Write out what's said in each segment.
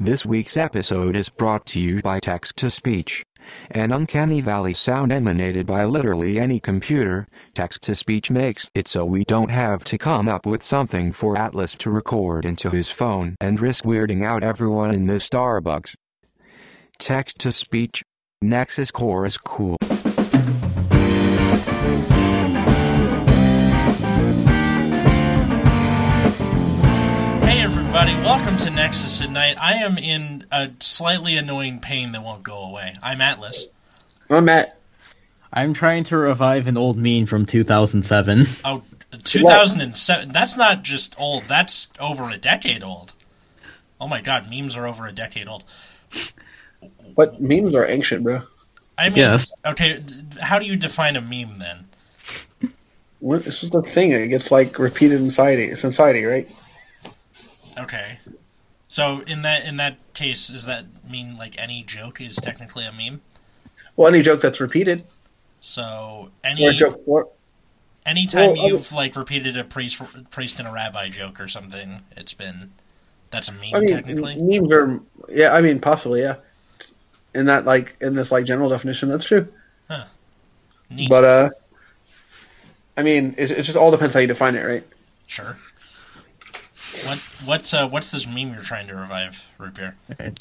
This week's episode is brought to you by Text-to-Speech, an uncanny valley sound emanated by literally any computer. Text-to-Speech makes it so we don't have to come up with something for Atlas to record into his phone and risk weirding out everyone in the Starbucks. Text-to-Speech. Nexus Core is cool. Welcome to Nexus at Night. I am in a slightly annoying pain that won't go away. I'm Atlas. I'm Matt. I'm trying to revive an old meme from 2007. Oh, 2007? What? That's not just old, that's over a decade old. Oh my god, memes are over a decade old. What? Memes are ancient, bro. I mean, yes. Okay, how do you define a meme then? Well, this is the thing, it gets like repeated in society, right? Okay, so in that case, does that mean like any joke is technically a meme? Well, any joke that's repeated. So anytime you've repeated a priest and a rabbi joke or something, that's a meme. I mean, technically, memes are possibly in that in this general definition, that's true. Huh. Neat. But it just all depends how you define it, right? Sure. What's this meme you're trying to revive, Root Beer? Okay.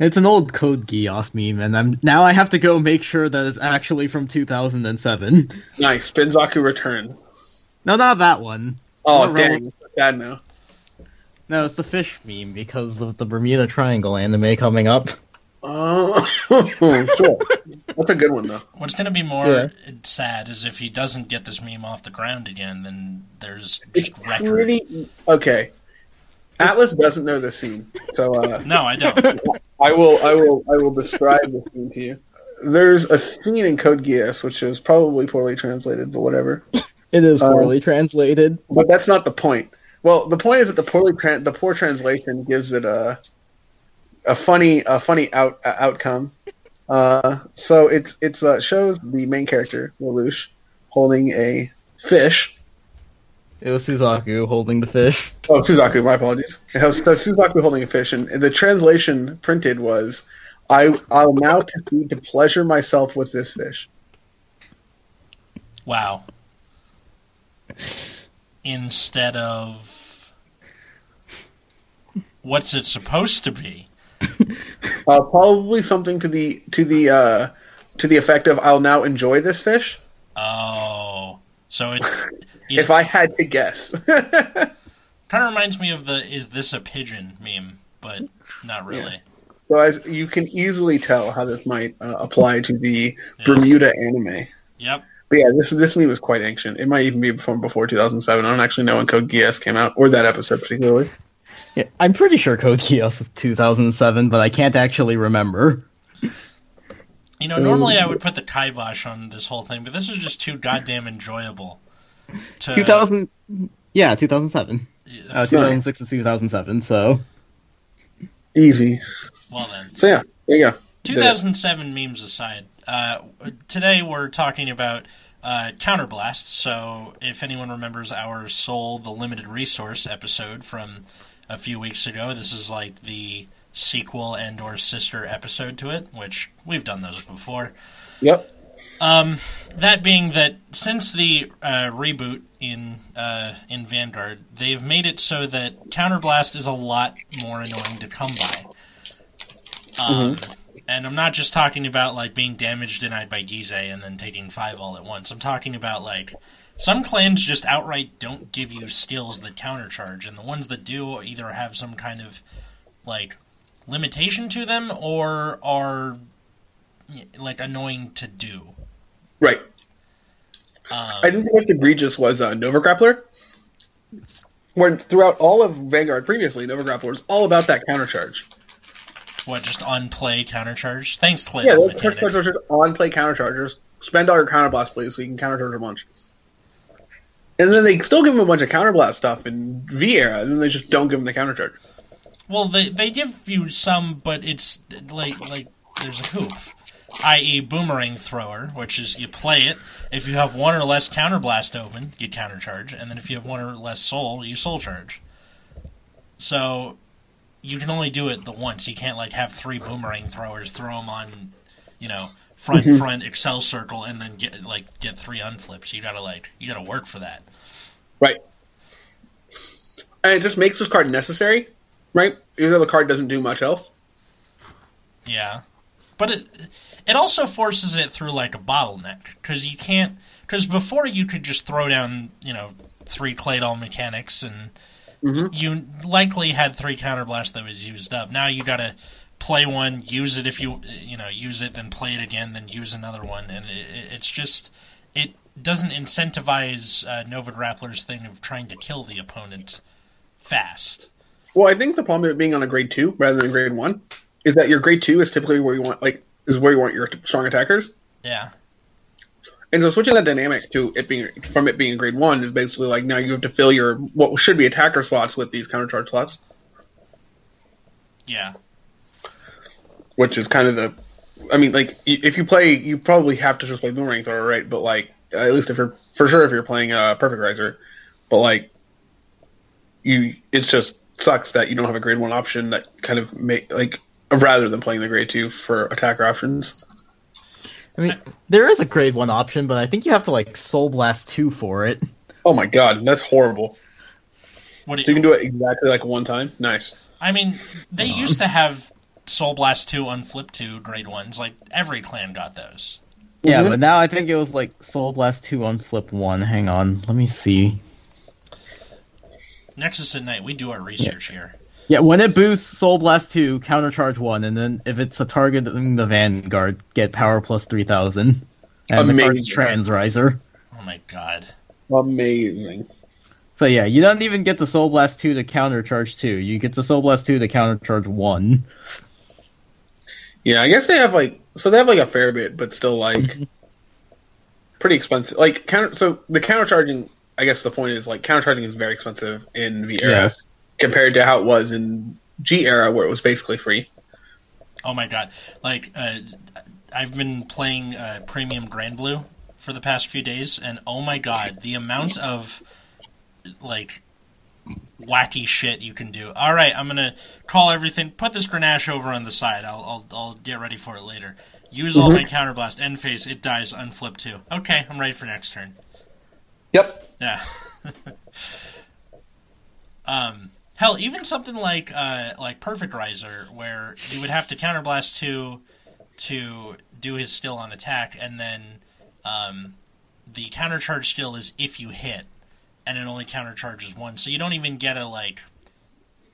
It's an old Code Geass meme, and I have to go make sure that it's actually from 2007. Nice. Spinzaku Return. No, not that one. Oh, dang. Bad now. No, it's the fish meme because of the Bermuda Triangle anime coming up. Sure. That's a good one, though. What's going to be more sad is if he doesn't get this meme off the ground again, then there's just record. Okay. Atlas doesn't know this scene, so... No, I don't. I will describe the scene to you. There's a scene in Code Geass, which is probably poorly translated, but whatever. It is poorly translated. But that's not the point. Well, the point is that the poor translation gives it a funny outcome. So it shows the main character Lelouch holding a fish. It was Suzaku holding the fish. Oh, Suzaku, my apologies. It was Suzaku holding a fish, and the translation printed was, "I'll now proceed to pleasure myself with this fish." Wow. Instead of what's it supposed to be? Probably something to the effect of "I'll now enjoy this fish." Oh, so it's if I had to guess. Kind of reminds me of the "Is this a pigeon?" meme, but not really. So as you can easily tell how this might apply to the Bermuda anime. Yep. But yeah, this meme was quite ancient. It might even be from before 2007. I don't actually know when Code Geass came out or that episode particularly. Yeah, I'm pretty sure Code Geass was 2007, but I can't actually remember. You know, normally I would put the kibosh on this whole thing, but this is just too goddamn enjoyable. 2007. 2006 and 2007, so... Easy. Well then. So yeah, there you go. 2007 memes aside, today we're talking about... Counter Blast. So if anyone remembers our Soul, the Limited Resource episode from a few weeks ago, this is like the sequel and or sister episode to it, which we've done those before. Yep. That being that since the reboot in Vanguard, they've made it so that Counter Blast is a lot more annoying to come by. Mm-hmm. And I'm not just talking about, like, being damage denied by Gizeh and then taking 5 all at once. I'm talking about, like, some clans just outright don't give you skills that countercharge, and the ones that do either have some kind of, like, limitation to them or are, like, annoying to do. Right. I think the most egregious was Nova Grappler. When throughout all of Vanguard previously, Nova Grappler was all about that countercharge. What, just on-play countercharge? Thanks, Clay. Yeah, those are just on-play counterchargers. Spend all your counterblast, please, so you can countercharge a bunch. And then they still give them a bunch of counterblast stuff in V-Era, and then they just don't give them the countercharge. Well, they give you some, but it's like there's a hoop, i.e. Boomerang Thrower, which is you play it. If you have one or less counterblast open, you countercharge, and then if you have one or less soul, you soul charge. So... you can only do it the once. You can't, like, have three boomerang throwers, throw them on, you know, front, Excel circle, and then get three unflips. You gotta work for that. Right. And it just makes this card necessary, right? Even though the card doesn't do much else. Yeah. But it also forces it through, like, a bottleneck, because you can't... Because before you could just throw down, you know, three Claydol mechanics, and you likely had three Counter Blast that was used up. Now you gotta play one, use it if you use it, then play it again, then use another one, and it's just... It doesn't incentivize Nova Grappler's thing of trying to kill the opponent fast. Well, I think the problem with it being on a Grade 2 rather than a Grade 1... is that your grade 2 is typically where you want your strong attackers. Yeah. And so switching that dynamic to it being a grade 1 is basically like now you have to fill your what should be attacker slots with these countercharge slots. Yeah. Which is kind of the if you play, you probably have to just play Boomerang Thrower, right? But like at least if you're playing Perfect Riser, but like it's just sucks that you don't have a grade 1 option that kind of make like rather than playing the grade 2 for attacker options. I mean, there is a grade 1 option, but I think you have to, like, Soul Blast 2 for it. Oh my god, that's horrible. So you can do it exactly, like, one time? Nice. I mean, they used to have Soul Blast 2, Unflip 2 grade 1s. Like, every clan got those. Yeah, but now I think it was, like, Soul Blast 2, Unflip 1. Hang on, let me see. Nexus at Night, we do our research here. Yeah, when it boosts Soul Blast 2, countercharge 1, and then if it's a target in the Vanguard, get power plus 3,000. And amazing. The card's Trans Riser. Oh my god. Amazing. So yeah, you don't even get the Soul Blast 2 to countercharge 2. You get the Soul Blast 2 to countercharge 1. Yeah, I guess they have like a fair bit, but still like pretty expensive. Like so the countercharging, I guess the point is like countercharging is very expensive in the era. Yes. Compared to how it was in G era, where it was basically free. Oh my god! Like I've been playing Premium Grand Blue for the past few days, and oh my god, the amount of like wacky shit you can do. All right, I'm gonna call everything. Put this Grenache over on the side. I'll get ready for it later. Use all my counterblast. End phase. It dies. Unflip two. Okay, I'm ready for next turn. Yep. Yeah. Hell, even something like Perfect Riser, where you would have to counterblast 2 to do his skill on attack, and then the countercharge skill is if you hit, and it only countercharges 1. So you don't even get a, like...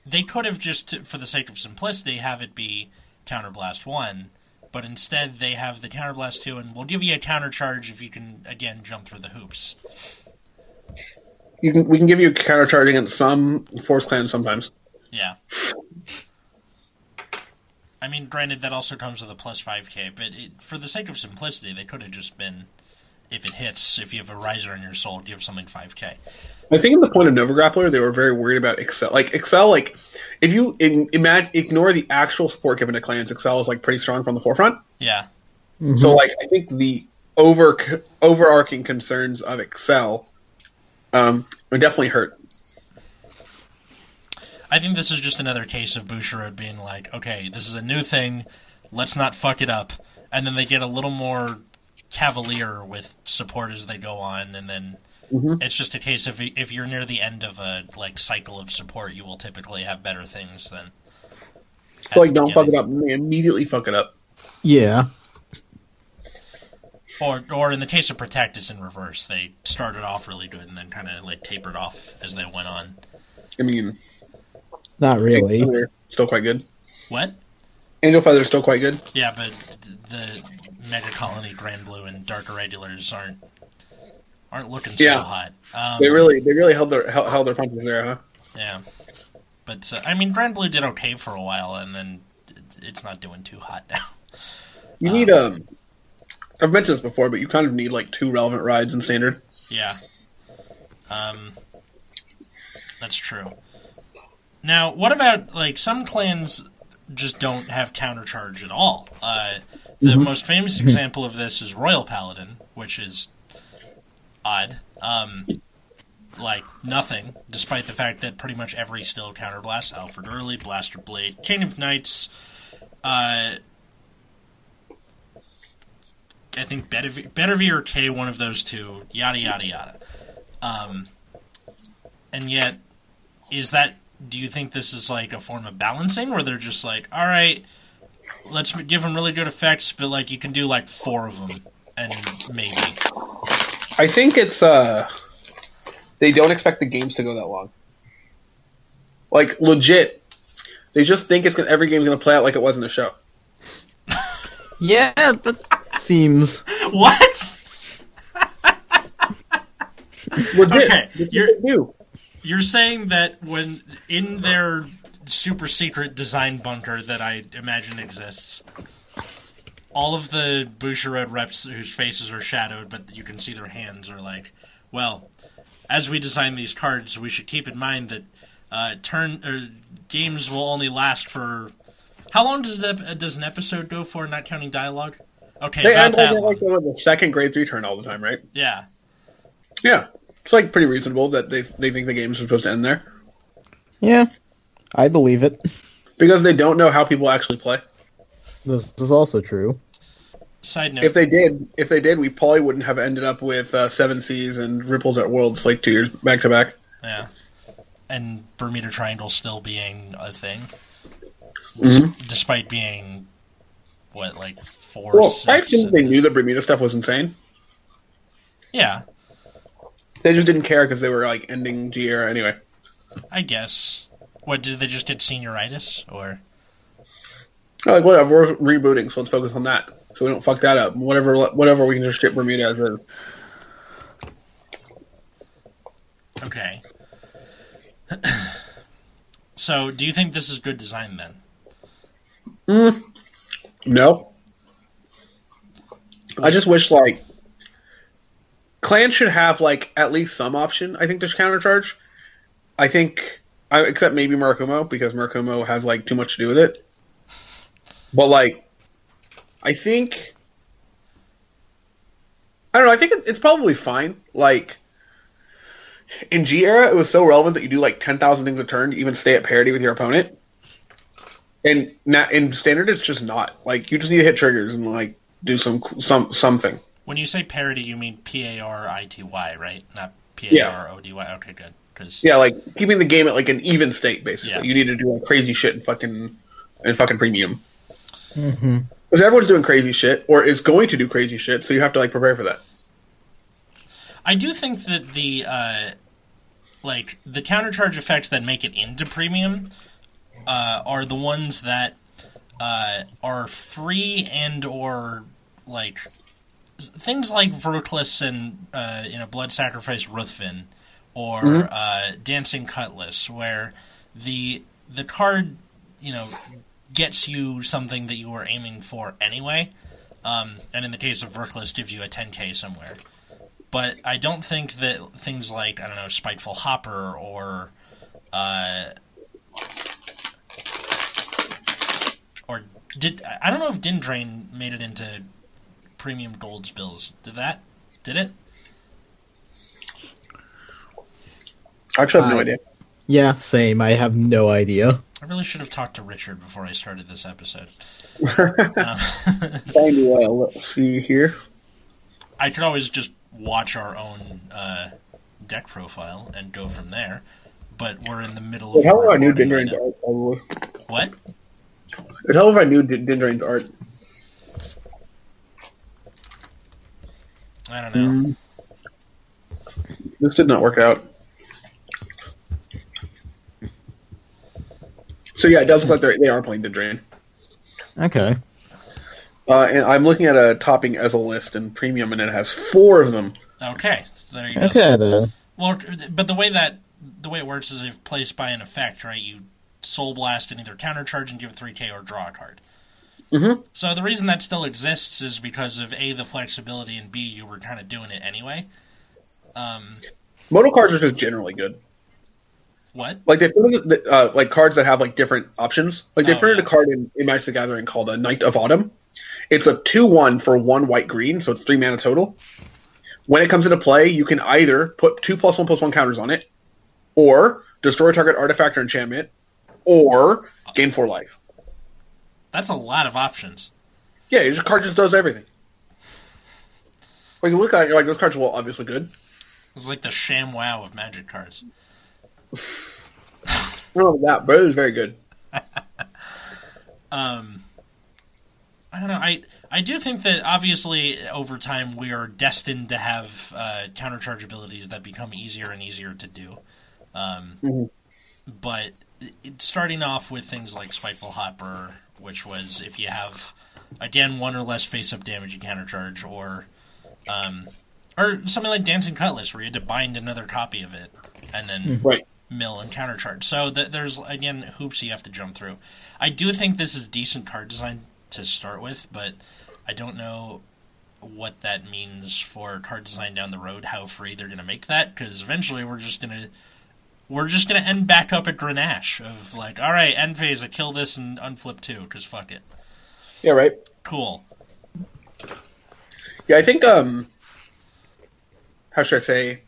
They could have just, for the sake of simplicity, have it be counterblast 1, but instead they have the counterblast 2, and we'll give you a countercharge if you can, again, jump through the hoops. We can give you a countercharge against some Force Clan sometimes. Yeah. I mean, granted, that also comes with a plus 5k, but for the sake of simplicity, they could have just been, if it hits, if you have a riser in your soul, give something 5k. I think at the point of Nova Grappler, they were very worried about Excel. Like, Excel, like, if you ignore the actual support given to clans, Excel is, like, pretty strong from the forefront. Yeah. Mm-hmm. So, like, I think the overarching concerns of Excel... it definitely hurt. I think this is just another case of Bushiroad being like, okay, this is a new thing, let's not fuck it up. And then they get a little more cavalier with support as they go on, and then it's just a case of if you're near the end of a like cycle of support, you will typically have better things than... So, like, don't fuck it up, they immediately fuck it up. Yeah. Or in the case of Protect, it's in reverse. They started off really good and then kind of like tapered off as they went on. I mean, not really. Angel Feather still quite good. What? Angel Feather still quite good. Yeah, but the Mega Colony, Grand Blue, and Dark Irregulars aren't looking so hot. They really held their punches there, huh? Yeah, but I mean, Grand Blue did okay for a while, and then it's not doing too hot now. You need I've mentioned this before, but you kind of need, like, two relevant rides in Standard. Yeah. That's true. Now, what about, like, some clans just don't have countercharge at all? The most famous example of this is Royal Paladin, which is odd. like nothing, despite the fact that pretty much every still counter blast, Alfred Early, Blaster Blade, King of Knights, I think Bedivere or K, one of those two, yada yada yada. And yet, is that? Do you think this is like a form of balancing, where they're just like, all right, let's give them really good effects, but like you can do like four of them, and maybe. I think it's they don't expect the games to go that long. Like legit, they just think it's gonna, every game's gonna play out like it was in the show. Yeah, that seems what. Okay, you're saying that when in their super secret design bunker that I imagine exists, all of the Bushiroad reps whose faces are shadowed but you can see their hands are like, well, as we design these cards, we should keep in mind that games will only last for... How long does an episode go for, not counting dialogue? Okay, they end that like the second grade 3 turn all the time, right? Yeah. Yeah, it's like pretty reasonable that they think the games are supposed to end there. Yeah, I believe it. Because they don't know how people actually play. This is also true. Side note: if they did, we probably wouldn't have ended up with Seven Seas and Ripples at Worlds like 2 years back to back. Yeah, and Bermuda Triangle still being a thing, mm-hmm. despite being what like 4. Well, 6, I think they knew the Bermuda stuff was insane. Yeah. They just didn't care because they were like ending G era anyway. I guess. What, did they just get senioritis or? Like whatever, we're rebooting, so let's focus on that, so we don't fuck that up. Whatever, we can just ship Bermuda as well. Okay. So, do you think this is good design then? No. I just wish like. Clans should have, like, at least some option, I think, to countercharge. I think, except maybe Murakumo, because Murakumo has, like, too much to do with it. But, like, I think it's probably fine. Like, in G era, it was so relevant that you do, like, 10,000 things a turn to even stay at parity with your opponent. And in Standard, it's just not. Like, you just need to hit triggers and, like, do something. When you say parity, you mean P-A-R-I-T-Y, right? Not P-A-R-O-D-Y? Yeah. Okay, good. Yeah, like, keeping the game at, like, an even state, basically. Yeah. You need to do like, crazy shit and fucking premium. Mm-hmm. Because everyone's doing crazy shit, or is going to do crazy shit, so you have to, like, prepare for that. I do think that the countercharge effects that make it into premium are the ones that are free and or, like... Things like Verklis and Blood Sacrifice Ruthven or mm-hmm. Dancing Cutlass, where the card gets you something that you were aiming for anyway, and in the case of Verklis, gives you a 10K somewhere. But I don't think that things like Spiteful Hopper or I don't know if Dindrane made it into. Premium Gold's bills. Did it? I actually have no idea. Yeah, same. I have no idea. I really should have talked to Richard before I started this episode. Let's see here. I could always just watch our own deck profile and go from there, but we're in the middle of... How if I knew Dindrane's art, probably. What? How if I knew Dindrane's art? I don't know. This did not work out. So yeah, it does look like they are playing Dindrane. Okay. And I'm looking at a topping as a list and premium, and it has 4 of them. Okay, so there you go. Okay, then. Well, but the way it works is if placed by an effect, right? You Soul Blast and either countercharge and give a 3K or draw a card. Mm-hmm. So the reason that still exists is because of A, the flexibility, and B, you were kind of doing it anyway. Mono cards are just generally good. What? Like they printed like cards that have like different options. Like they printed a card in Magic the Gathering called a Knight of Autumn. It's a 2/1 for 1 white green, so it's 3 mana total. When it comes into play, you can either put 2 +1/+1 counters on it, or destroy target artifact or enchantment, or gain 4 life. That's a lot of options. Yeah, your card just does everything. When you look at it, you're like, those cards are obviously good. It's like the sham wow of Magic cards. Not that, but it is very good. I don't know. I do think that, obviously, over time, we are destined to have countercharge abilities that become easier and easier to do. But starting off with things like Spiteful Hopper, which was if you have, again, 1 or less face-up damage, you countercharge, or something like Dancing Cutlass, where you had to bind another copy of it and then mill and countercharge. So there's, again, hoops you have to jump through. I do think this is decent card design to start with, but I don't know what that means for card design down the road, how free they're going to make that, because eventually we're just going to end back up at Grenache of like, all right, end phase, I kill this and unflip 2, because fuck it. Yeah, right. Cool. Yeah, I think, how should I say,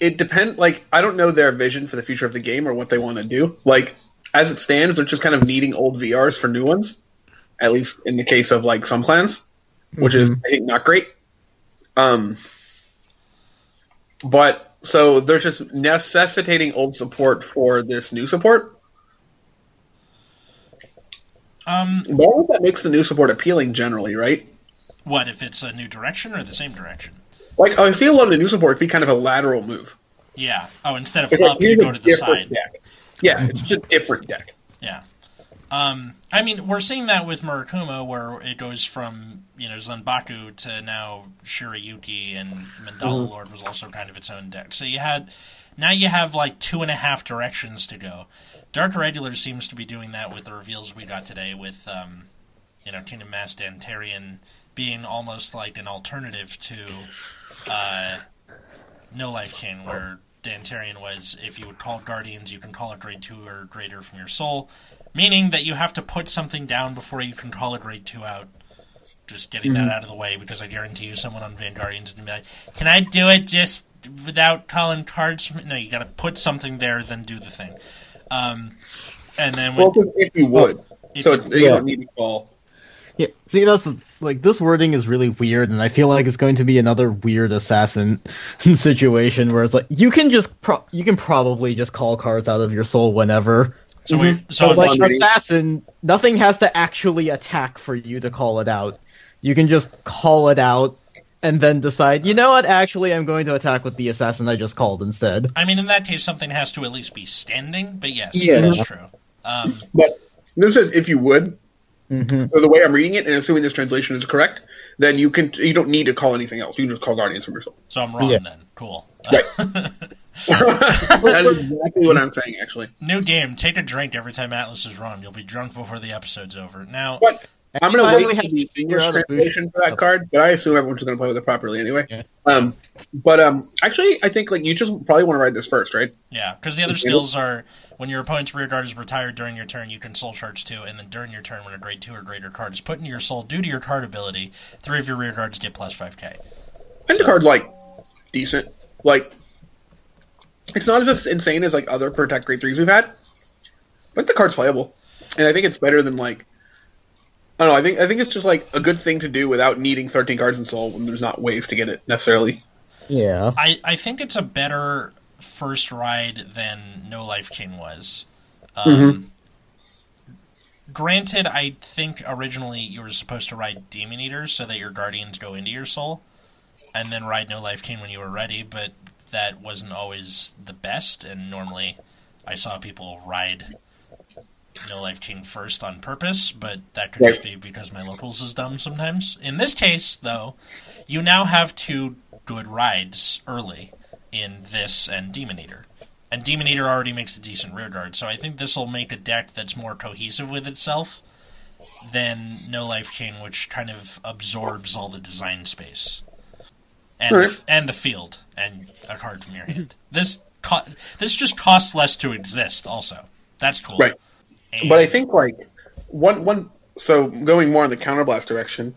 it depends, like, I don't know their vision for the future of the game or what they want to do. Like, as it stands, they're just kind of needing old VRs for new ones. At least in the case of, like, some plans, which is, I think, not great. But, so they're just necessitating old support for this new support. Well, that makes the new support appealing generally, right? What, if it's a new direction or the same direction? Like, I see a lot of the new support be kind of a lateral move. Yeah. Oh, instead of it's up, you go to the side. Deck. Yeah, it's just a different deck. Yeah. I mean, we're seeing that with Murakumo, where it goes from, you know, Zanbaku to now Shirayuki, and Mandala Lord was also kind of its own deck. So now you have like 2.5 directions to go. Dark Irregulars seems to be doing that with the reveals we got today with, you know, Kingdom Mass Dantarian being almost like an alternative to No Life King, where Dantarian was, if you would call Guardians, you can call it grade 2 or greater from your soul. Meaning that you have to put something down before you can call a grade 2 out. Just getting that out of the way, because I guarantee you someone on Vanguardians is going to be like, can I do it just without calling cards? No, you got to put something there, then do the thing. And then... if you would. You don't need to call. Yeah, see, that's... Like, this wording is really weird, and I feel like it's going to be another weird assassin situation where it's like, you can probably just call cards out of your soul whenever... So, assassin, nothing has to actually attack for you to call it out. You can just call it out and then decide, you know what, actually I'm going to attack with the assassin I just called instead. I mean, in that case, something has to at least be standing, but yes, that's true. But this says, if you would, so the way I'm reading it, and assuming this translation is correct, then you don't need to call anything else. You can just call Guardians from yourself. So I'm wrong then. Cool. Right. That is exactly what I'm saying, actually. New game. Take a drink every time Atlas is wrong. You'll be drunk before the episode's over. Now, but I'm going to wait for the English translation for that card, but I assume everyone's going to play with it properly anyway. Yeah. Actually, I think like you just probably want to ride this first, right? Yeah, because the other skills are when your opponent's rear guard is retired during your turn, you can soul charge 2, and then during your turn, when a grade 2 or greater card is put into your soul due to your card ability, 3 of your rear guards get plus 5k. And the card's like decent, like. It's not as insane as, like, other Protect Grade 3s we've had, but the card's playable. And I think it's better than, like... I don't know, I think it's just, like, a good thing to do without needing 13 cards in Soul when there's not ways to get it, necessarily. Yeah. I think it's a better first ride than No Life King was. Granted, I think originally you were supposed to ride Demon Eaters so that your Guardians go into your Soul, and then ride No Life King when you were ready, but... that wasn't always the best, and normally I saw people ride No Life King first on purpose, but that could just be because my locals is dumb sometimes. In this case, though, you now have 2 good rides early in this and Demon Eater. And Demon Eater already makes a decent rearguard, so I think this will make a deck that's more cohesive with itself than No Life King, which kind of absorbs all the design space. And the field, and a card from your hand. This just costs less to exist, also. That's cool. Right. And... But I think, like, so going more in the Counter Blast direction,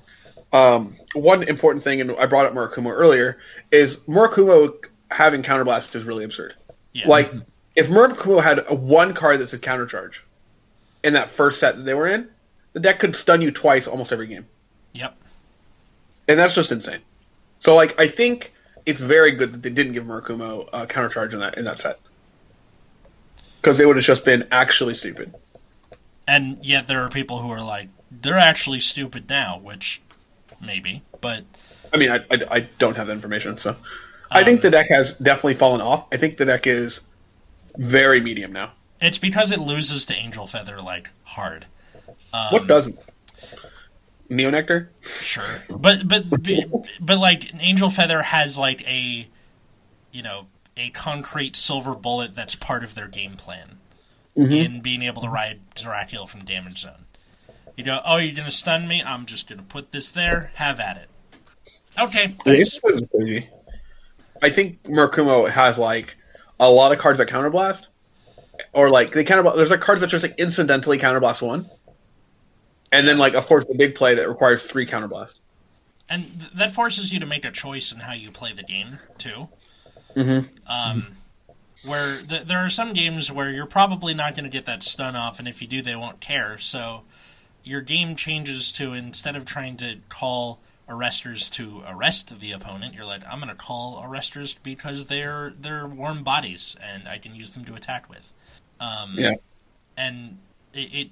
One important thing, and I brought up Murakumo earlier, is Murakumo having Counter Blast is really absurd. Yeah. Like, if Murakumo had one card that said Counter Charge in that first set that they were in, the deck could stun you twice almost every game. Yep. And that's just insane. So, like, I think it's very good that they didn't give Murakumo a Counter Charge in that set. Because they would have just been actually stupid. And yet there are people who are like, they're actually stupid now, which maybe, but... I mean, I don't have that information, so... I think the deck has definitely fallen off. I think the deck is very medium now. It's because it loses to Angel Feather, like, hard. What doesn't? Neo Nectar? Sure. But like, Angel Feather has, like, a, you know, a concrete silver bullet that's part of their game plan in being able to ride Zoracul from Damage Zone. You go, oh, you're going to stun me? I'm just going to put this there. Have at it. Okay, thanks. I think Murakumo has, like, a lot of cards that counterblast. Or, like, they counterblast. There's, like, cards that just, like, incidentally counterblast one. And then, like, of course, the big play that requires 3 counterblasts. And that forces you to make a choice in how you play the game, too. Where there are some games where you're probably not going to get that stun off, and if you do, they won't care. So your game changes to, instead of trying to call arresters to arrest the opponent, you're like, I'm going to call arresters because they're warm bodies, and I can use them to attack with. And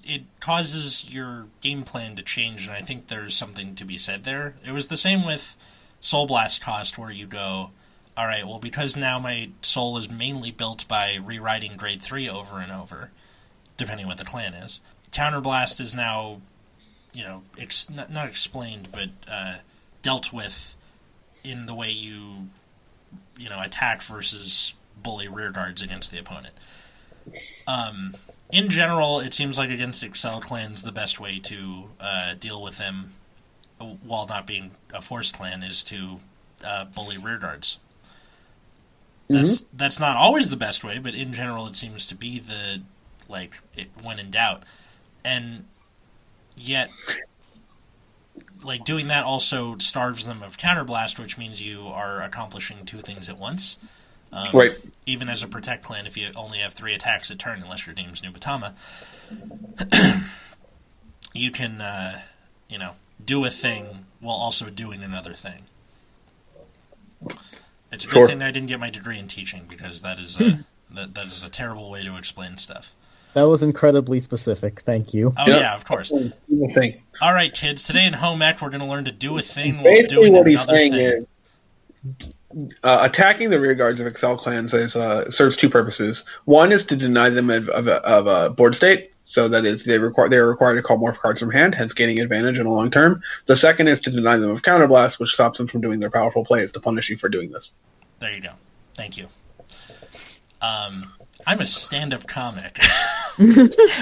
it causes your game plan to change, and I think there's something to be said there. It was the same with Soul Blast cost, where you go, all right, well, because now my soul is mainly built by rewriting grade 3 over and over, depending what the clan is. Counterblast is now, you know, not explained, but dealt with in the way you know, attack versus bully rearguards against the opponent. In general, it seems like against Excel clans, the best way to deal with them while not being a Force Clan is to bully rearguards. That's not always the best way, but in general it seems to be the, like, it, when in doubt. And yet, like, doing that also starves them of counterblast, which means you are accomplishing 2 things at once. Right. Even as a Protect clan, if you only have 3 attacks a turn, unless your name's Nubatama, you can, you know, do a thing while also doing another thing. It's a good thing I didn't get my degree in teaching, because that is a that is a terrible way to explain stuff. That was incredibly specific. Thank you. Oh, yeah, of course. Do a thing. All right, kids. Today in Home Ec, we're going to learn to do a thing. Basically, what he's saying is attacking the rear guards of Excel clans serves 2 purposes. One is to deny them of a board state, so that is they are required to call more cards from hand, hence gaining advantage in the long term. The second is to deny them of counterblast, which stops them from doing their powerful plays to punish you for doing this. There you go. Thank you. I'm a stand-up comic.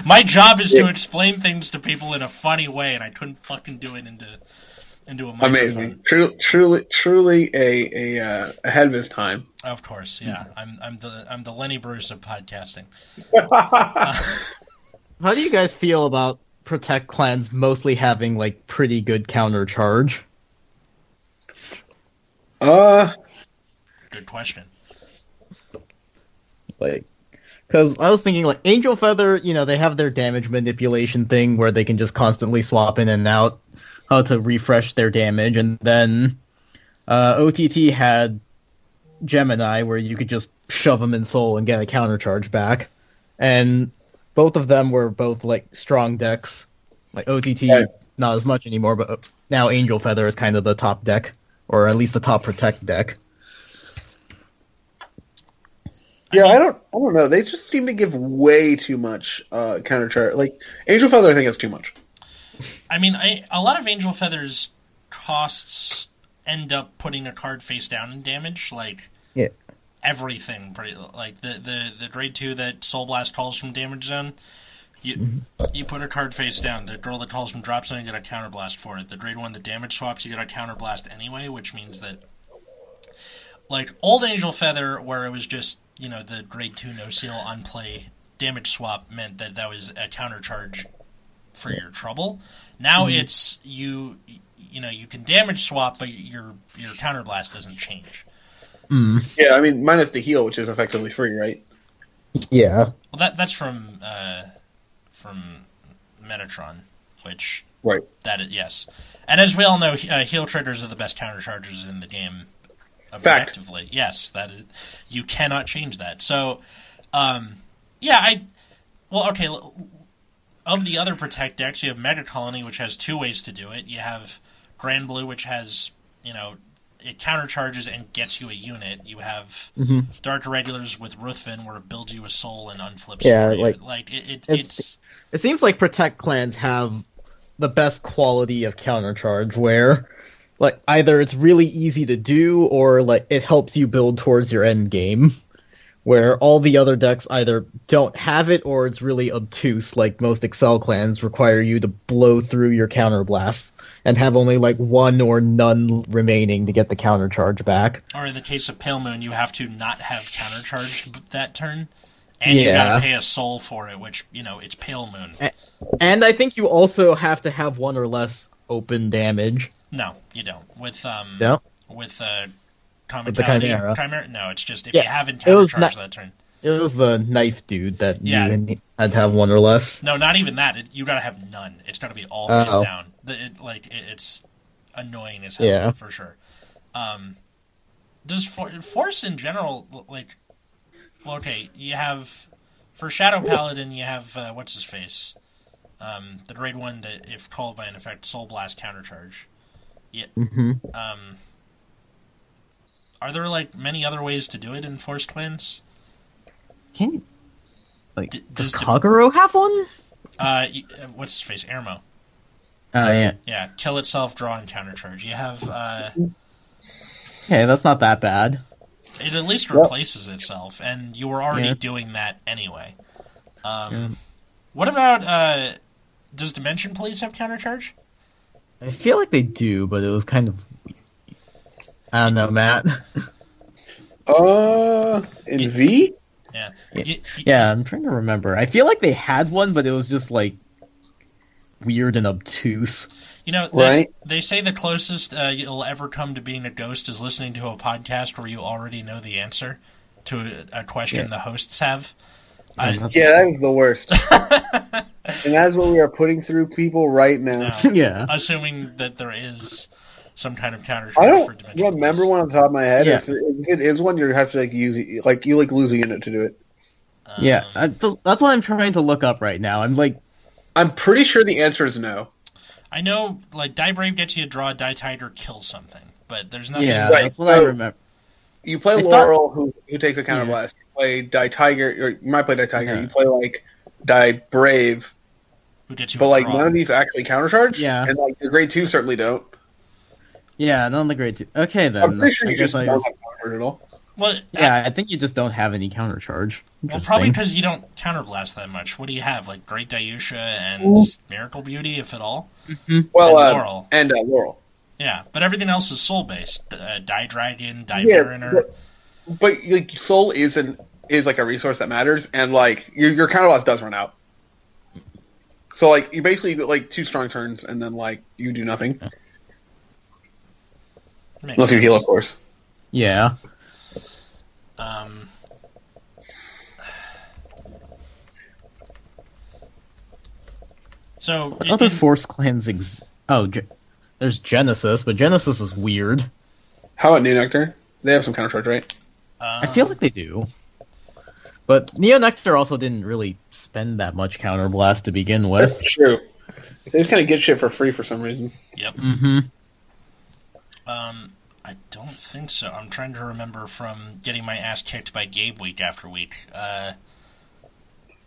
My job is to explain things to people in a funny way, and I couldn't fucking do it into a microphone. Amazing. Truly ahead of his time. Of course, yeah. I'm the Lenny Bruce of podcasting. How do you guys feel about Protect clans mostly having, like, pretty good counter charge? Good question. Like, because I was thinking, like, Angel Feather, you know, they have their damage manipulation thing where they can just constantly swap in and out how to refresh their damage, and then OTT had Gemini where you could just shove them in soul and get a counter charge back, and both of them were both, like, strong decks. Like, OTT, not as much anymore, but now Angel Feather is kind of the top deck, or at least the top Protect deck. Yeah, I don't know. They just seem to give way too much counter charge. Like, Angel Feather, I think, is too much. I mean, a lot of Angel Feather's costs end up putting a card face down in damage, like... Yeah. Everything, pretty, like the grade 2 that Soul Blast calls from Damage Zone, you put a card face down. The girl that calls from Drop Zone, you get a counter blast for it. The grade 1 that damage swaps, you get a counter blast anyway, which means that, like, old Angel Feather, where it was just, you know, the grade 2 no seal on play damage swap meant that was a counter charge for your trouble. Now it's you you know, you can damage swap, but your counter blast doesn't change. Mm. Yeah, I mean, minus the heal, which is effectively free, right? Yeah. Well, that's from Metatron, which... Right. That is, yes. And as we all know, heal traders are the best counter chargers in the game. Objectively. Fact. Yes, that is, you cannot change that. So, of the other Protect decks, you have Mega Colony, which has two ways to do it. You have Grand Blue, which has, you know, it countercharges and gets you a unit. You have Dark Irregulars with Ruthven, where it builds you a soul and unflips. Yeah, it seems like Protect clans have the best quality of countercharge, where like either it's really easy to do, or like it helps you build towards your end game. Where all the other decks either don't have it, or it's really obtuse, like most Excel clans require you to blow through your counter blasts and have only like one or none remaining to get the counter charge back. Or in the case of Pale Moon, you have to not have counter charge that turn, and you gotta pay a soul for it, which, you know, it's Pale Moon. And I think you also have to have one or less open damage. No, you don't. With the Chimera. No, it's just you haven't countercharged that turn. It was the knife dude that you had to have one or less. No, not even that. You gotta have none. It's gotta be all face down. It's annoying as hell, for sure. Does Force in general, you have... For Shadow Paladin, you have, what's-his-face? The grade 1 that, if called by an effect, Soul Blast countercharge. Yeah. Mm-hmm. Are there, many other ways to do it in Force Clans? Can you... does Kagero have one? What's his face? Ermo. Oh, yeah. Yeah, kill itself, draw, and countercharge. You have... Hey, that's not that bad. It at least replaces itself, and you were already doing that anyway. What about... does Dimension Police have countercharge? I feel like they do, but it was kind of... I don't know, Matt. In V? Yeah. Yeah, I'm trying to remember. I feel like they had one, but it was just, weird and obtuse. You know, right? They say the closest you'll ever come to being a ghost is listening to a podcast where you already know the answer to a question the hosts have. That was the worst. And that's what we are putting through people right now. Assuming that there is... some kind of counter. I don't remember one on the top of my head. Yeah. If it is one, you have to use you lose a unit to do it. That's what I'm trying to look up right now. I'm pretty sure the answer is no. I know Die Brave gets you to draw, Die Tiger kill something, but there's nothing. Yeah, that's what I remember. You play Laurel, who takes a counter blast. You play Die Tiger, or you might play Die Tiger. Yeah. You play Die Brave, who gets you. But none of these actually countercharge. Yeah, and the grade 2 certainly don't. Yeah, none of the grade 2. Okay, then. I'm pretty sure you just don't have counter at all. Well, I think you just don't have any counter charge. Well, probably because you don't counter blast that much. What do you have? Great Dayusha and Miracle Beauty, if at all? Mm-hmm. Well, and Laurel. Laurel. Yeah, but everything else is soul-based. Die Dragon, Die Mariner. But, soul is a resource that matters, and, your counter blast does run out. So, you basically get, 2 strong turns, and then, you do nothing. Yeah. Unless you heal, of course. Yeah. So what other Force Clans exist? Oh, there's Genesis, but Genesis is weird. How about Neo Nectar? They have some countercharge, right? I feel like they do. But Neo Nectar also didn't really spend that much counter blast to begin with. That's true. They just kind of get shit for free for some reason. Yep. Mm-hmm. I don't think so. I'm trying to remember from getting my ass kicked by Gabe week after week. I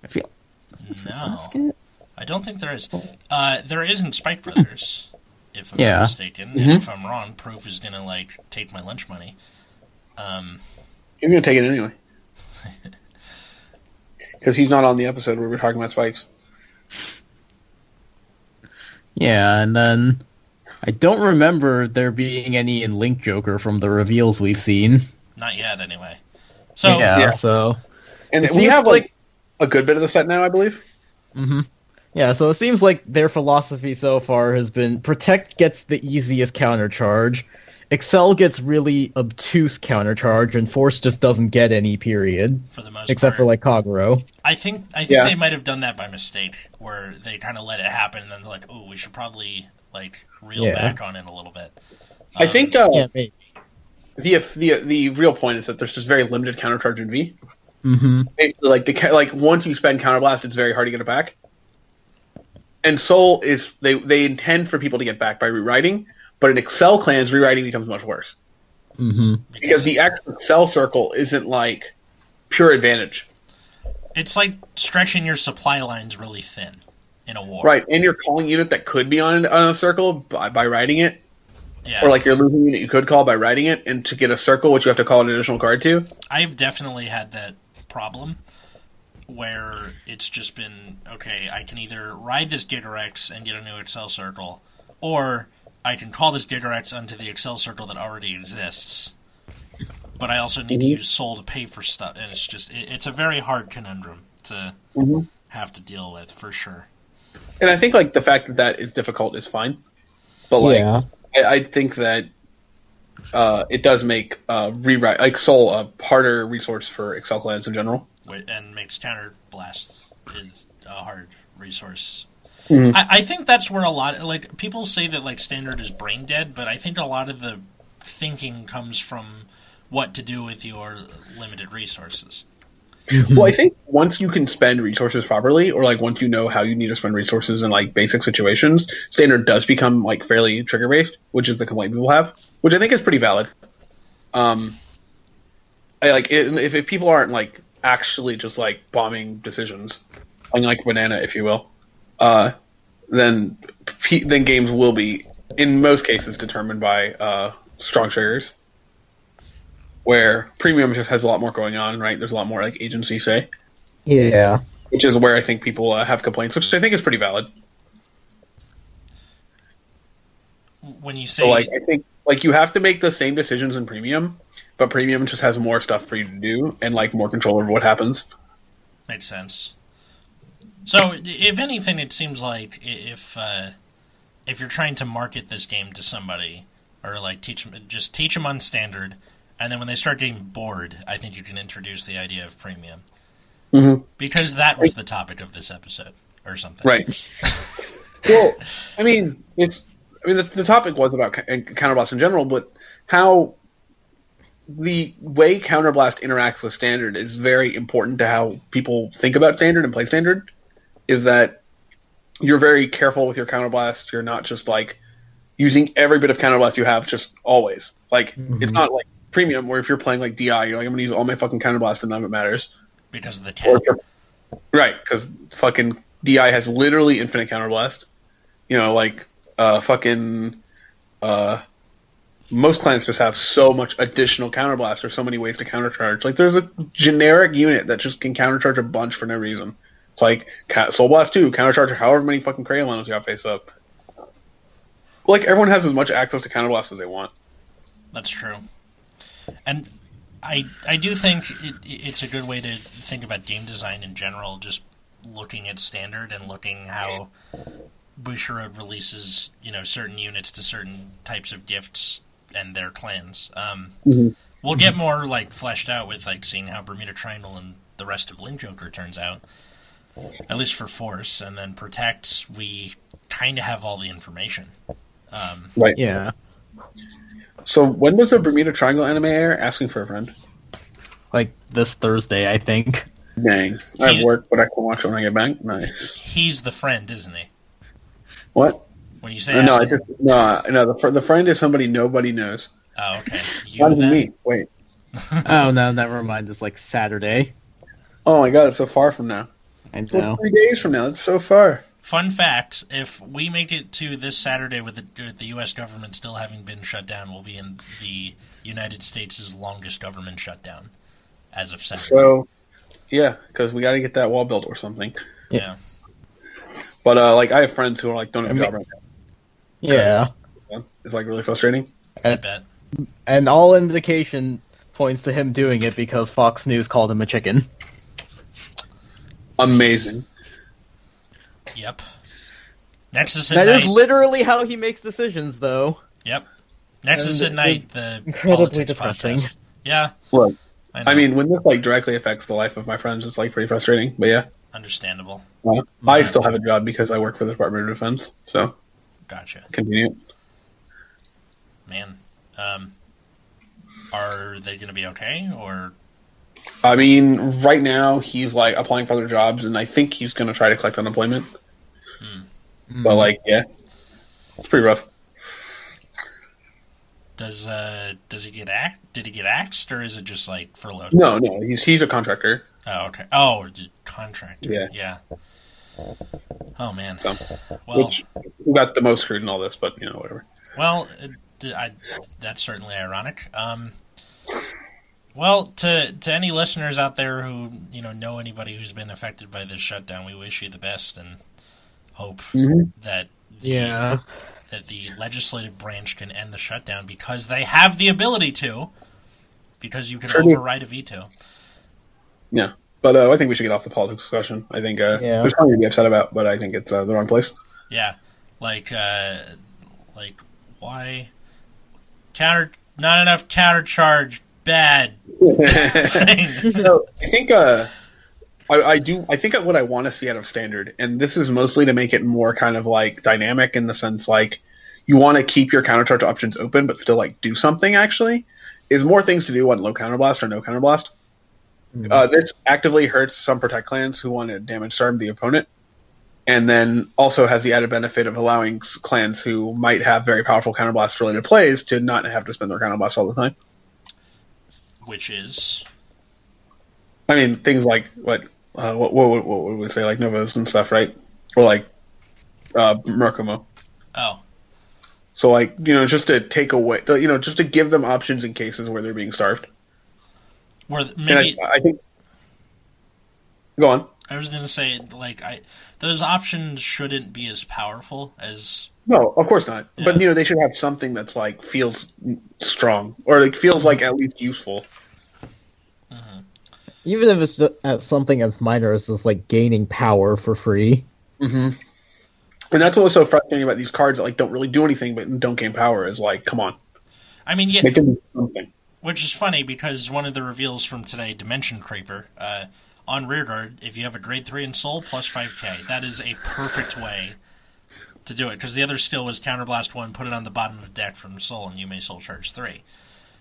feel... No. I don't think there is. There isn't Spike Brothers, if I'm not mistaken. Mm-hmm. If I'm wrong, Proof is going to, take my lunch money. He's going to take it anyway. Because he's not on the episode where we're talking about Spikes. Yeah, and then... I don't remember there being any in Link Joker from the reveals we've seen. Not yet, anyway. So And we have a good bit of the set now, I believe. Mm-hmm. Yeah, so it seems like their philosophy so far has been Protect gets the easiest countercharge, Excel gets really obtuse countercharge, and Force just doesn't get any, period. For the most except part. For, like, Kagero. I think they might have done that by mistake, where they kind of let it happen, and then they're like, oh, we should probably, like, reel back on it a little bit. I think the real point is that there's just very limited countercharge in V. Mm-hmm. Basically, like once you spend Counter Blast, it's very hard to get it back. And Soul is they intend for people to get back by rewriting, but in Excel clans, rewriting becomes much worse. Mm-hmm. Because the actual Excel circle isn't like pure advantage. It's like stretching your supply lines really thin in a war. Right, and your calling unit that could be on a circle by writing it. Yeah. Or like your losing unit you could call by writing it, and to get a circle, which you have to call an additional card to. I've definitely had that problem. Where it's just been, okay, I can either ride this Gigarex and get a new Excel circle, or I can call this Gigarex onto the Excel circle that already exists, but I also need to use Soul to pay for stuff, and it's just, it's a very hard conundrum to have to deal with, for sure. And I think, like, the fact that that is difficult is fine, but, like, I think that it does make rewrite, like, Soul a harder resource for Excel clans in general. And makes Counter Blasts is a hard resource. Mm-hmm. I think that's where a lot, like, people say that, like, standard is brain dead, but I think a lot of the thinking comes from what to do with your limited resources. Well, I think once you can spend resources properly, or, like, once you know how you need to spend resources in, like, basic situations, standard does become, like, fairly trigger-based, which is the complaint people have, which I think is pretty valid. If people aren't, like, actually just, like, bombing decisions, unlike Banana, if you will, then games will be, in most cases, determined by strong triggers, where premium just has a lot more going on, right? There's a lot more, like, agency, say. Yeah. Which is where I think people have complaints, which I think is pretty valid. When you say... So, like, I think, like, you have to make the same decisions in premium, but premium just has more stuff for you to do and, like, more control over what happens. Makes sense. So, if anything, it seems like if you're trying to market this game to somebody, or, like, teach them on standard, and then when they start getting bored, I think you can introduce the idea of premium. Mm-hmm. Because that was the topic of this episode, or something. Right. Well, I mean, the topic was about Counterblast in general, but how... The way Counter Blast interacts with standard is very important to how people think about standard and play standard, is that you're very careful with your Counter Blast. You're not just, like, using every bit of Counter Blast you have just always. Like, it's not like premium, where if you're playing, like, DI, you're like, I'm going to use all my fucking Counter Blast and none of it matters. Because of the cap. Right, because fucking DI has literally infinite Counter Blast. You know, like, most clans just have so much additional counterblast, or so many ways to countercharge. Like, there's a generic unit that just can countercharge a bunch for no reason. It's like Soul Blast 2, countercharge however many fucking Crayolons you have face up. Like, everyone has as much access to counterblast as they want. That's true. And I do think it's a good way to think about game design in general, just looking at standard and looking how Bushiroad releases, you know, certain units to certain types of gifts and their clans. We'll get more, like, fleshed out with, like, seeing how Bermuda Triangle and the rest of Link Joker turns out, at least for Force, and then Protect, we kind of have all the information. Right. Yeah. So when was the Bermuda Triangle anime air? Asking for a friend. Like, this Thursday, I think. Dang. I have work, but I can watch it when I get back. Nice. He's the friend, isn't he? What? When you say the friend is somebody nobody knows. Oh, okay. You then? Me. Wait. Oh no, never mind. It's like Saturday. Oh my god, it's so far from now. I know. 3 days from now, it's so far. Fun fact: if we make it to this Saturday with the U.S. government still having been shut down, we'll be in the United States' longest government shutdown as of Saturday. So, yeah, because we got to get that wall built or something. Yeah. But, like, I have friends who are, like, don't have a job right now. Yeah. It's, like, really frustrating. I bet. And all indication points to him doing it because Fox News called him a chicken. Amazing. Yep. Nexus at night. That is literally how he makes decisions, though. Yep. Nexus at night, the incredibly depressing podcast. Yeah. Well, I mean, when this like directly affects the life of my friends, it's like pretty frustrating, but yeah. Understandable. Well, I still have a job because I work for the Department of Defense, so. Gotcha. Convenient. Man. Are they going to be okay, or...? I mean, right now, he's, like, applying for other jobs, and I think he's going to try to collect unemployment. Mm. But, like, yeah. It's pretty rough. Does he get did he get axed, or is it just, like, furloughed? No, he's a contractor. Oh, okay. Oh, contractor. Yeah. Oh, man. So, well, which got the most screwed in all this, but, you know, whatever. Well, that's certainly ironic. Well, to any listeners out there who know anybody who's been affected by this shutdown, we wish you the best and hope that the legislative branch can end the shutdown, because they have the ability to, because you can override a veto. Yeah, but I think we should get off the politics discussion. I think there's something to be upset about, but I think it's the wrong place. Yeah, like why not enough countercharge. Bad. So, I think I think what I want to see out of standard, and this is mostly to make it more kind of like dynamic in the sense like you want to keep your countercharge options open but still like do something actually, is more things to do on low counterblast or no counterblast. Mm-hmm. This actively hurts some protect clans who want to damage starm the opponent, and then also has the added benefit of allowing clans who might have very powerful counterblast related plays to not have to spend their counterblast all the time. Which is, I mean, things like what would we say, like Novas and stuff, right? Or like Murakumo. Oh, so like just to take away, just to give them options in cases where they're being starved. Where maybe I think. Go on. I was going to say those options shouldn't be as powerful as. No, of course not. Yeah. But they should have something that's like feels strong or like feels like at least useful. Mm-hmm. Even if it's just something as minor as just like gaining power for free. Mm-hmm. And that's what's so frustrating about these cards that like don't really do anything but don't gain power. Is like, come on. I mean, yeah, make them do something. Which is funny because one of the reveals from today, Dimension Creeper, on rearguard. If you have a grade 3 in Soul, plus 5k. That is a perfect way to do it, because the other skill was counterblast 1, put it on the bottom of the deck from Soul, and you may Soul Charge 3.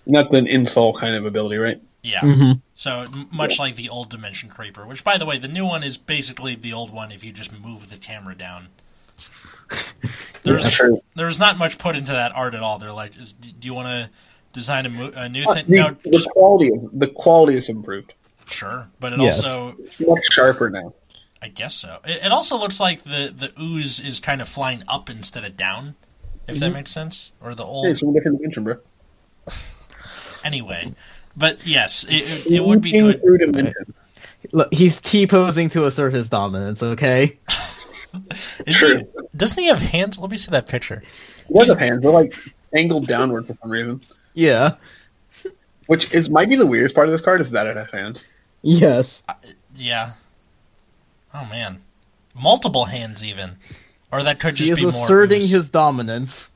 That's an in-Soul kind of ability, right? Yeah. Mm-hmm. So much like the old Dimension Creeper, which, by the way, the new one is basically the old one if you just move the camera down. There's not much put into that art at all. They're like, do you want to design a new thing? No, the quality is improved. Sure, but it also... It's much sharper now. I guess so. It also looks like the ooze is kind of flying up instead of down, if that makes sense. Or the old... It's a different dimension, bro. Anyway. But yes, it would be good. Look, he's T-posing to assert his dominance, okay? True. Doesn't he have hands? Let me see that picture. He does have hands. They're like angled downward for some reason. Yeah. Which might be the weirdest part of this card, is that it has hands. Yes. Yeah. Oh, man. Multiple hands, even. Or that could just be more. He is asserting his dominance.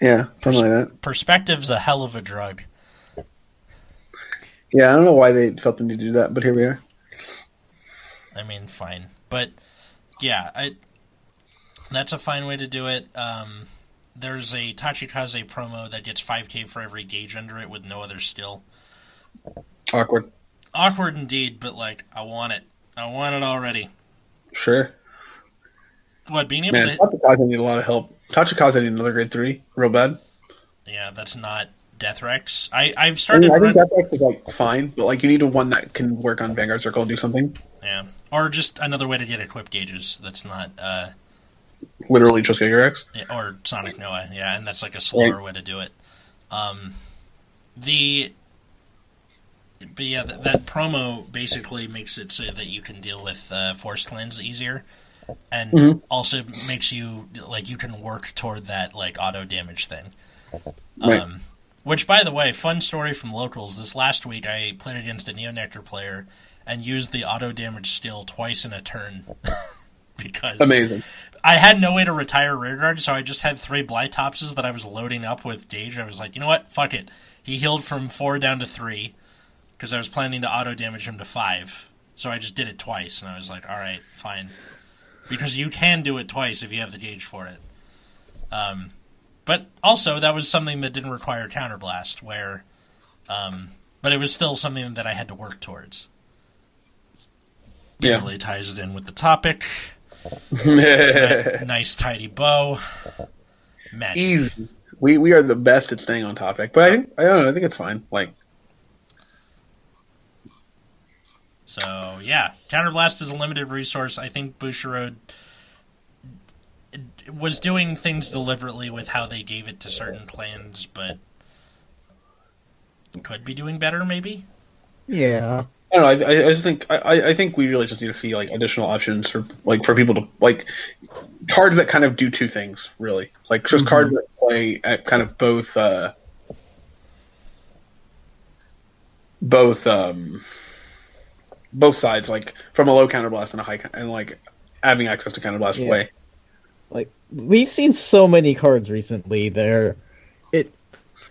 Yeah, something like that. Perspective's a hell of a drug. Yeah, I don't know why they felt the need to do that, but here we are. I mean, fine. But, yeah, that's a fine way to do it. There's a Tachikaze promo that gets 5k for every gauge under it with no other skill. Awkward. Awkward indeed, but, like, I want it. I want it already. Sure. What, being able to... Tachikaze need a lot of help. Tachikaze need another grade 3 real bad. Yeah, that's not Death Rex. I've started... I think Death Rex is, like, fine, but, like, you need one that can work on Vanguard Circle and do something. Yeah. Or just another way to get equipped gauges that's not, Literally just Giga Rex? Yeah, or Sonic Noah, yeah, and that's, like, a slower way to do it. But yeah, that promo basically makes it so that you can deal with Force Clans easier, and also makes you, like, you can work toward that, like, auto-damage thing. Right. Which, by the way, fun story from locals. This last week I played against a Neo Nectar player and used the auto-damage skill twice in a turn. because amazing. I had no way to retire Rearguard, so I just had three Blytopses that I was loading up with Gage. I was like, you know what? Fuck it. He healed from 4 down to 3 because I was planning to auto-damage him to 5. So I just did it twice, and I was like, all right, fine. Because you can do it twice if you have the Gauge for it. But also, that was something that didn't require Counter Blast, where... but it was still something that I had to work towards. Yeah. It really ties it in with the topic. Nice, tidy bow. Magic. Easy. We are the best at staying on topic, but I don't know. I think it's fine. Like, so yeah, Counterblast is a limited resource. I think Bushiroad was doing things deliberately with how they gave it to certain clans, but could be doing better, maybe. Yeah. I don't know. I just think I think we really just need to see like additional options for people to like cards that kind of do two things really, like just cards that play at kind of both sides, like from a low Counterblast and a high and like having access to Counterblast way. Like we've seen so many cards recently there.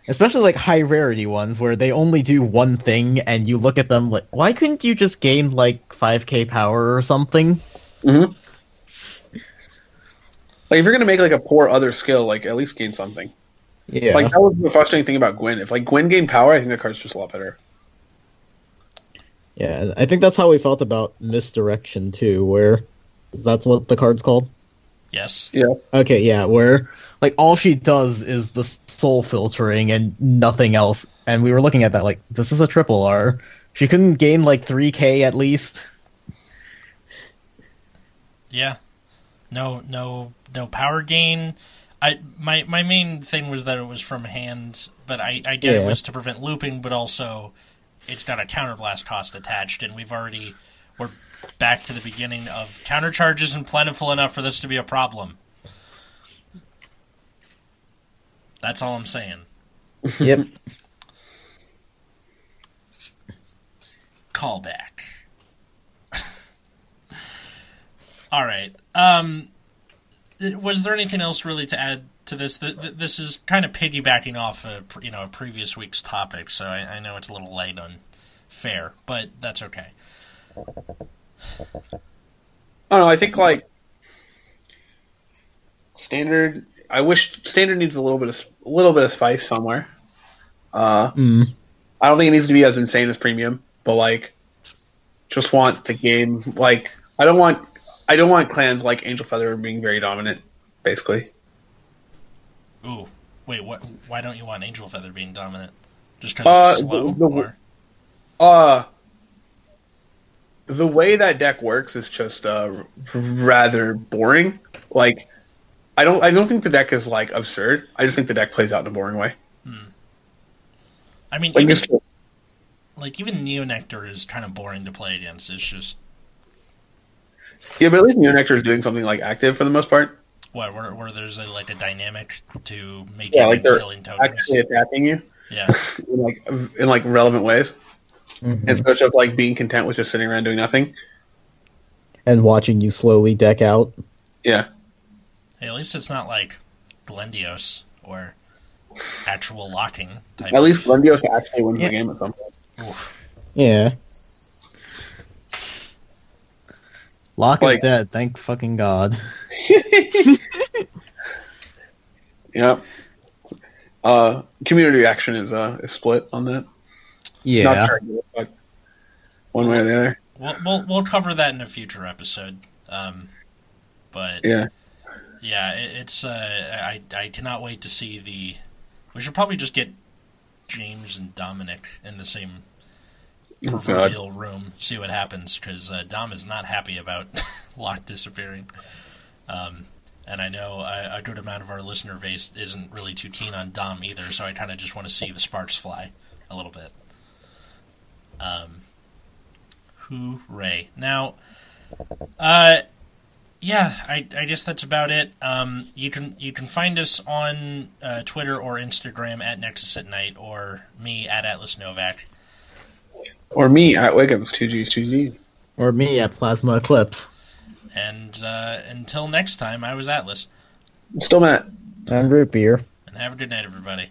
Especially, like, high-rarity ones, where they only do one thing, and you look at them like, why couldn't you just gain, like, 5k power or something? Mm-hmm. Like, if you're gonna make, like, a poor other skill, like, at least gain something. Yeah. Like, that was the frustrating thing about Gwen. If, like, Gwen gained power, I think the card's just a lot better. Yeah, I think that's how we felt about Misdirection, too, where... That's what the card's called? Yes. Yeah. Okay, yeah, where... Like, all she does is the soul filtering and nothing else. And we were looking at that like, this is a triple R. She couldn't gain, like, 3k at least. Yeah. No power gain. My main thing was that it was from hands, but I get it was to prevent looping, but also it's got a Counterblast cost attached, and we're back to the beginning of countercharge isn't plentiful enough for this to be a problem. That's all I'm saying. Yep. Callback. All right. Was there anything else really to add to this? This is kind of piggybacking off a previous week's topic, so I know it's a little light on fare, but that's okay. I don't know. I think like standard. I wish standard needs a little bit of spice somewhere. I don't think it needs to be as insane as premium, but like, just want the game. Like, I don't want clans like Angel Feather being very dominant, basically. Ooh, wait, what? Why don't you want Angel Feather being dominant? Just because it's slow? The way that deck works is just rather boring. Like. I don't think the deck is like absurd. I just think the deck plays out in a boring way. I mean, even Neo Nectar is kind of boring to play against. It's just but at least Neo Nectar is doing something like active for the most part. What? Where there's a dynamic to make they're killing tokens actually attacking you. Yeah, in relevant ways. Mm-hmm. Instead of just being content with just sitting around doing nothing and watching you slowly deck out. Yeah. Hey, at least it's not like Glendios or actual locking type. At least Glendios actually wins the game at some point. Oof. Yeah. Lock is dead, thank fucking God. Yeah. Community reaction is split on that. Yeah. Not sure, but one way or the other. We'll cover that in a future episode. But yeah. Yeah, it's. I cannot wait to see the. We should probably just get James and Dominic in the same proverbial room. See what happens, because Dom is not happy about Locke disappearing. And I know a good amount of our listener base isn't really too keen on Dom either. So I kind of just want to see the sparks fly a little bit. Hooray! Now, yeah, I guess that's about it. You can find us on Twitter or Instagram at Nexus at Night, or me at Atlas Novak, or me at Wiggums 2Gs 2Gs, or me at Plasma Eclipse. And until next time, I was Atlas. Still Matt. I'm Root Beer. And have a good night, everybody.